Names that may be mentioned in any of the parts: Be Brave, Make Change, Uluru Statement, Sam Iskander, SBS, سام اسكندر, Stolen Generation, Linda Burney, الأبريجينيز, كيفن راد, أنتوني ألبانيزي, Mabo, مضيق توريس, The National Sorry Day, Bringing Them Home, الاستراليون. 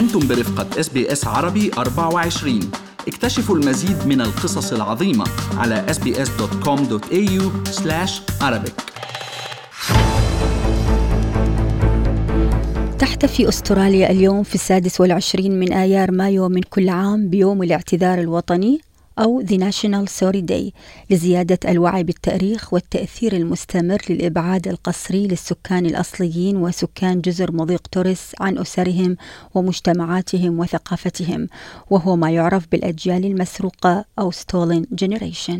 أنتم برفقة SBS عربي 24. اكتشفوا المزيد من القصص العظيمة على sbs.com.au/arabic. تحتفي أستراليا اليوم في 26 من آيار مايو من كل عام بيوم الاعتذار الوطني أو The National Sorry Day لزيادة الوعي بالتاريخ والتأثير المستمر للإبعاد القسري للسكان الأصليين وسكان جزر مضيق توريس عن أسرهم ومجتمعاتهم وثقافتهم، وهو ما يعرف بالأجيال المسروقة أو Stolen Generation.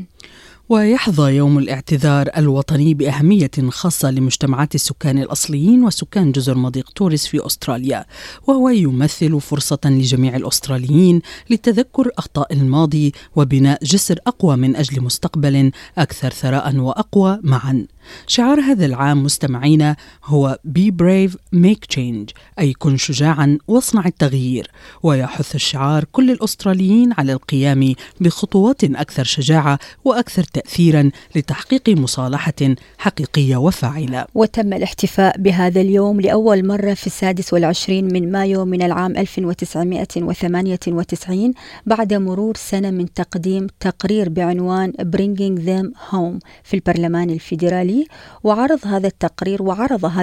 ويحظى يوم الاعتذار الوطني بأهمية خاصة لمجتمعات السكان الأصليين وسكان جزر مضيق توريس في أستراليا، وهو يمثل فرصة لجميع الأستراليين للتذكر أخطاء الماضي وبناء جسر أقوى من أجل مستقبل أكثر ثراء وأقوى معا. شعار هذا العام مستمعينا هو Be Brave, Make Change، أي كن شجاعا واصنع التغيير، ويحث الشعار كل الأستراليين على القيام بخطوات أكثر شجاعة وأكثر تأثيراً لتحقيق مصالحة حقيقية وفاعلة. وتم الاحتفاء بهذا اليوم لأول مرة في 26 من مايو من العام 1998 بعد مرور سنة من تقديم تقرير بعنوان Bringing Them Home في البرلمان الفيدرالي. وعرض هذا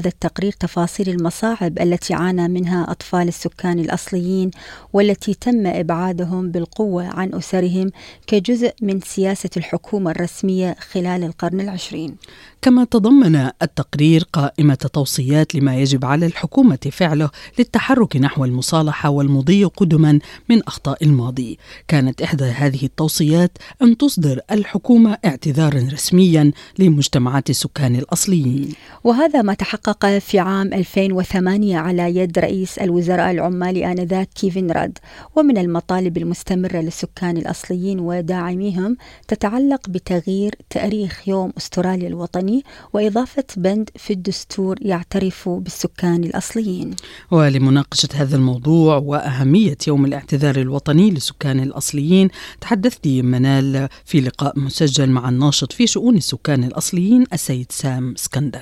التقرير تفاصيل المصاعب التي عانى منها أطفال السكان الأصليين والتي تم إبعادهم بالقوة عن أسرهم كجزء من سياسة الحكومة الرسمية خلال القرن 20. كما تضمن التقرير قائمة توصيات لما يجب على الحكومة فعله للتحرك نحو المصالحة والمضي قدما من أخطاء الماضي. كانت إحدى هذه التوصيات أن تصدر الحكومة اعتذارا رسميا لمجتمعات السكان الأصليين. وهذا ما تحقق في عام 2008 على يد رئيس الوزراء العمالي آنذاك كيفن راد. ومن المطالب المستمرة للسكان الأصليين وداعميهم تتعلق بتغيير تاريخ يوم أستراليا الوطني وإضافة بند في الدستور يعترف بالسكان الأصليين. ولمناقشة هذا الموضوع وأهمية يوم الاعتذار الوطني للسكان الأصليين تحدثت منال في لقاء مسجل مع الناشط في شؤون السكان الأصليين السيد سام اسكندر.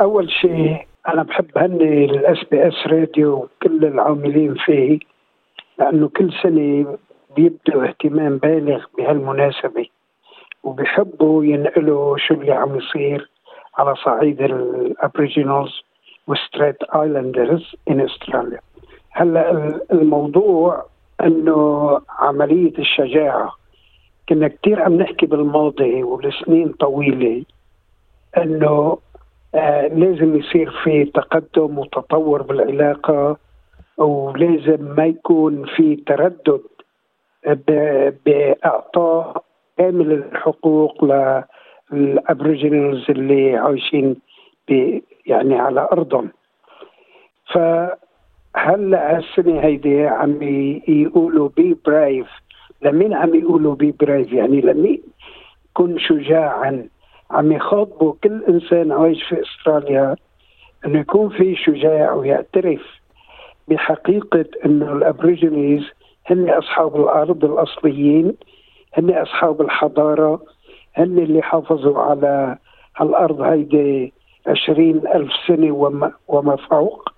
أول شيء أنا بحب هني للأس بي أس راديو كل العاملين فيه، لأنه كل سنة بيبدو اهتمام بالغ بهالمناسبة وبيحبوا ينقلوا شو اللي عم يصير على صعيد الأبريجينالز وستريت آيلاندرز إن أستراليا. هلأ الموضوع أنه عملية الشجاعة، كنا كتير عم نحكي بالماضي ولسنين طويلة أنه لازم يصير في تقدم وتطور بالعلاقة، ولازم ما يكون في تردد بإعطاء كامل الحقوق للأبريجينالز اللي عايشين يعني على أرضهم. فهلا السنة هيدي عم يقولوا بي برايف. لمين عم يقولوا بي برايف؟ يعني لمين كن شجاعا، عم يخاطبوا كل إنسان عايش في أستراليا أنه يكون فيه شجاع ويعترف بحقيقة أنه الأبريجينيز هن أصحاب الأرض الأصليين، هن أصحاب الحضارة، هن اللي حافظوا على هالأرض هيدي 20,000 سنة وما فوق،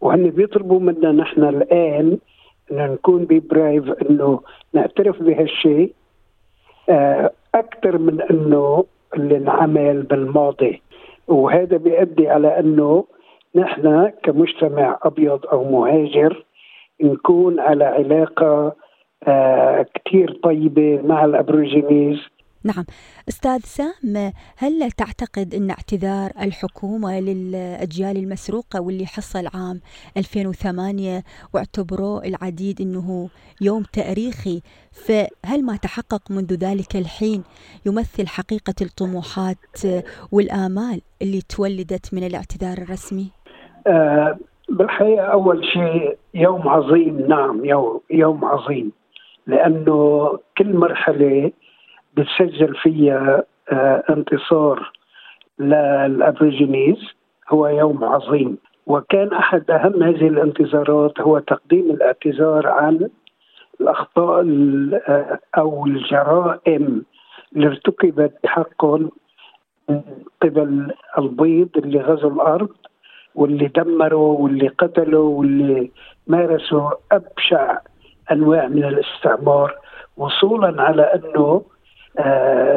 وهن بيطلبوا منا نحن الآن أن نكون ببرايف، أنه نعترف بهالشيء أكثر من أنه اللي نعمل بالماضي. وهذا بيؤدي على أنه نحن كمجتمع أبيض أو مهاجر نكون على علاقة كتير طيبة مع الأبروجينيز. نعم أستاذ سام، هل تعتقد أن اعتذار الحكومة للأجيال المسروقة واللي حصل عام 2008 واعتبروا العديد أنه يوم تاريخي، فهل ما تحقق منذ ذلك الحين يمثل حقيقة الطموحات والآمال اللي تولدت من الاعتذار الرسمي؟ بالحقيقة أول شيء يوم عظيم. نعم يوم عظيم، لأنه كل مرحلة بتسجل فيها انتصار للأبريجينيز هو يوم عظيم. وكان أحد أهم هذه الانتصارات هو تقديم الاعتذار عن الأخطاء أو الجرائم اللي ارتكبت بحقهم قبل البيض اللي غزوا الأرض واللي دمروا واللي قتلوا واللي مارسوا أبشع أنواع من الاستعمار، وصولا على أنه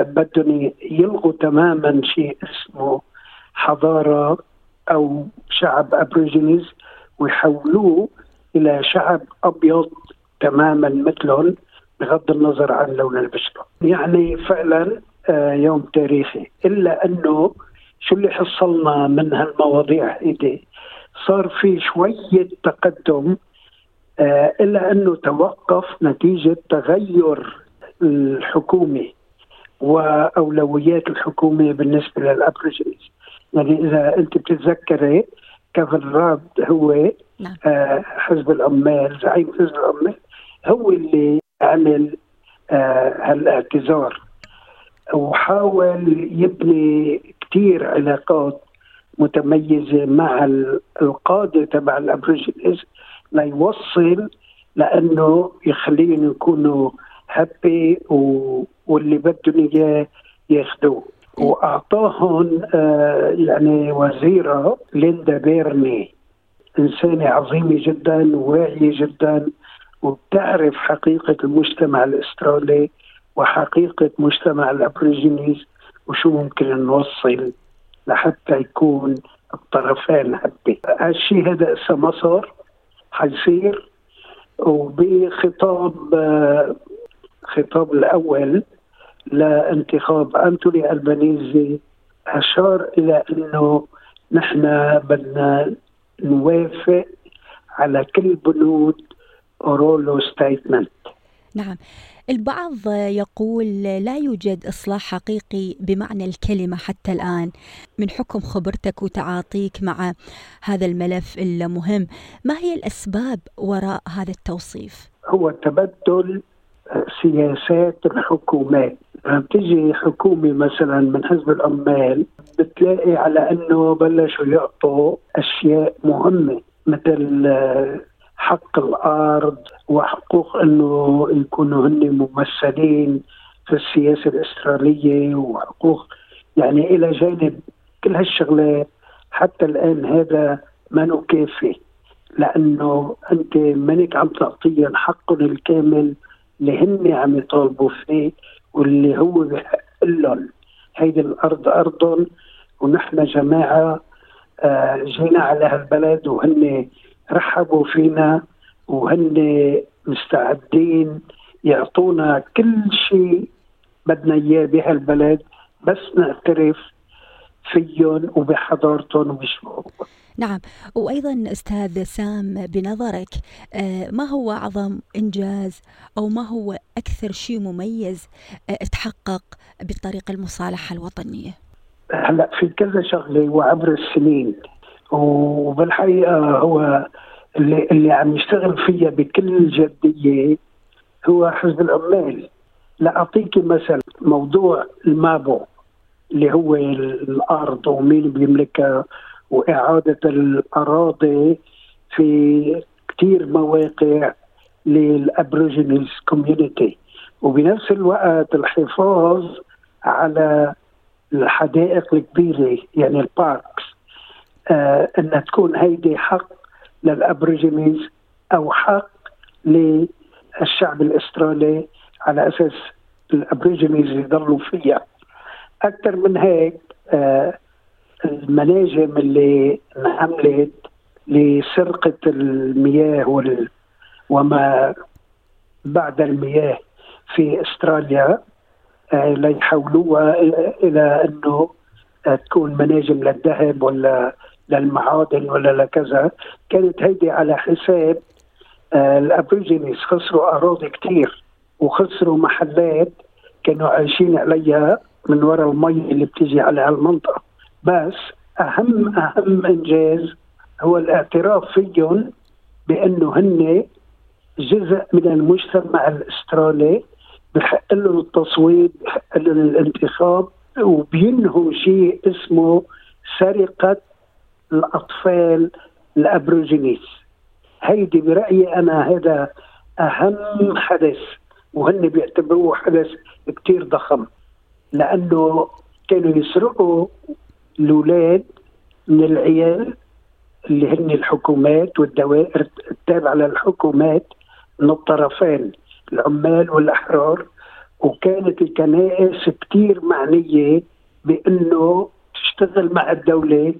بدهم يلغوا تماما شيء اسمه حضارة أو شعب أبريجينيز ويحولوه إلى شعب أبيض تماما مثلهم بغض النظر عن لون البشرة. يعني فعلا يوم تاريخي، إلا أنه شو اللي حصلنا من هالمواضيع هيدي؟ صار في شوية تقدم، إلا أنه توقف نتيجة تغير الحكومة وأولويات الحكومة بالنسبة للأبريجينيز. يعني إذا أنت بتتذكري كيفن راد هو حزب العمال، زعيم حزب العمال، هو اللي عمل هالاعتذار وحاول يبني كتير علاقات متميزة مع القادة تبع الأبريجينيز ليوصل لأنه يخليهم يكونوا هابي واللي بدهم إياه ياخدوه. وأعطاهم يعني وزيرة ليندا بيرني، إنسانة عظيمة جدا واعية جدا وبتعرف حقيقة المجتمع الأسترالي وحقيقة مجتمع الأبريجينيز وشو ممكن نوصل لحتى يكون الطرفين هابي. هالشيء هذا اسا مصر حيصير، وبخطاب الأول لانتخاب أنتوني ألبانيزي أشار إلى أنه نحن بدنا نوافق على كل بنود أورولو ستيتمنت. نعم، البعض يقول لا يوجد إصلاح حقيقي بمعنى الكلمة حتى الآن. من حكم خبرتك وتعاطيك مع هذا الملف المهم، ما هي الأسباب وراء هذا التوصيف؟ هو تبدل سياسات الحكومات. بتجي حكومة مثلا من حزب العمال بتلاقي على أنه بلشوا يعطوا أشياء مهمة مثل حق الأرض وحقوق أنه يكونوا هن ممثلين في السياسة الأسترالية وحقوق يعني إلى جانب كل هالشغلات. حتى الآن هذا ما نكافي لأنه أنت منك عم تعطيهم حقهم الكامل اللي هن عم يطالبوا فيه واللي هو بحق لهم. هيدي الأرض أرضهم ونحن جماعة جينا على هالبلد وهن رحبوا فينا وهن مستعدين يعطونا كل شيء بدنا إياه بهالبلد بس نعترف فيهم وبحضارتهم وبشعوبهم. نعم، وأيضا أستاذ سام بنظرك ما هو أعظم إنجاز أو ما هو أكثر شيء مميز تحقق بالطريقة المصالحة الوطنية؟ هلأ في كذا شغلة وعبر السنين، وبالحقيقة هو اللي عم يشتغل فيها بكل جدية هو حزب العمال. لأعطيك مثلا موضوع المابو اللي هو الأرض ومين بيملكها وإعادة الأراضي في كتير مواقع للأبريجينيز كوميونيتي، وبنفس الوقت الحفاظ على الحدائق الكبيرة يعني الباركس، أن تكون هيدي حق للأبريجينيز أو حق للشعب الأسترالي على أساس الأبريجينيز يضلوا فيها. أكثر من هيك المناجم اللي انعملت لسرقة المياه وما بعد المياه في أستراليا ليحولوها إلى أنه تكون مناجم للذهب ولا للمعادن ولا لكذا، كانت هيدي على حساب الأبريجينيز. خسروا أراضي كتير وخسروا محلات كانوا عايشين عليها من وراء المي اللي بتيجي على هالمنطقة. بس أهم إنجاز هو الاعتراف فيهم بأنه هن جزء من المجتمع الأسترالي، بحق لهم التصويت، بحق لهم الانتخاب، وبينهوا شيء اسمه سرقة الأطفال الأبريجينيز. هيدي برأيي أنا هذا أهم حدث، وهن بيعتبروه حدث كتير ضخم لأنه كانوا يسرقوا الأولاد من العيال اللي هن الحكومات والدوائر التابعة للحكومات من الطرفين العمال والأحرار، وكانت الكنائس كتير معنية بأنه تشتغل مع الدولة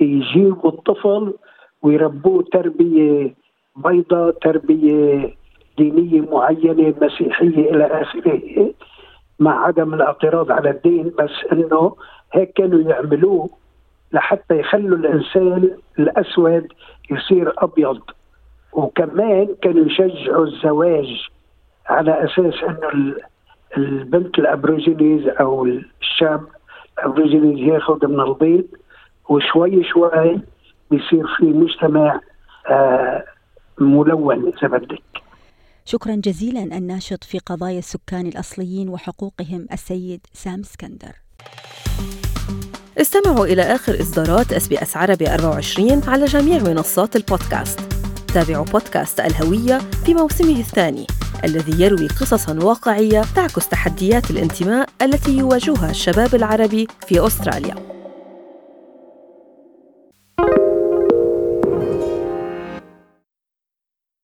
يجيبوا الطفل ويربوه تربية بيضاء، تربية دينية معينة مسيحية إلى آخره، مع عدم الاعتراض على الدين، بس أنه هيك كانوا يعملوه لحتى يخلوا الإنسان الأسود يصير أبيض. وكمان كانوا يشجعوا الزواج على أساس أنه البنت الأبروجينيز أو الشاب الأبروجينيز ياخذ من البيض، وشوي شوي بيصير في مجتمع ملون إذا بدك. شكرا جزيلا الناشط في قضايا السكان الأصليين وحقوقهم السيد سام اسكندر. استمعوا إلى آخر إصدارات SBS عربي 24 على جميع منصات البودكاست. تابعوا بودكاست الهوية في موسمه الثاني الذي يروي قصصاً واقعية تعكس تحديات الانتماء التي يواجهها الشباب العربي في أستراليا.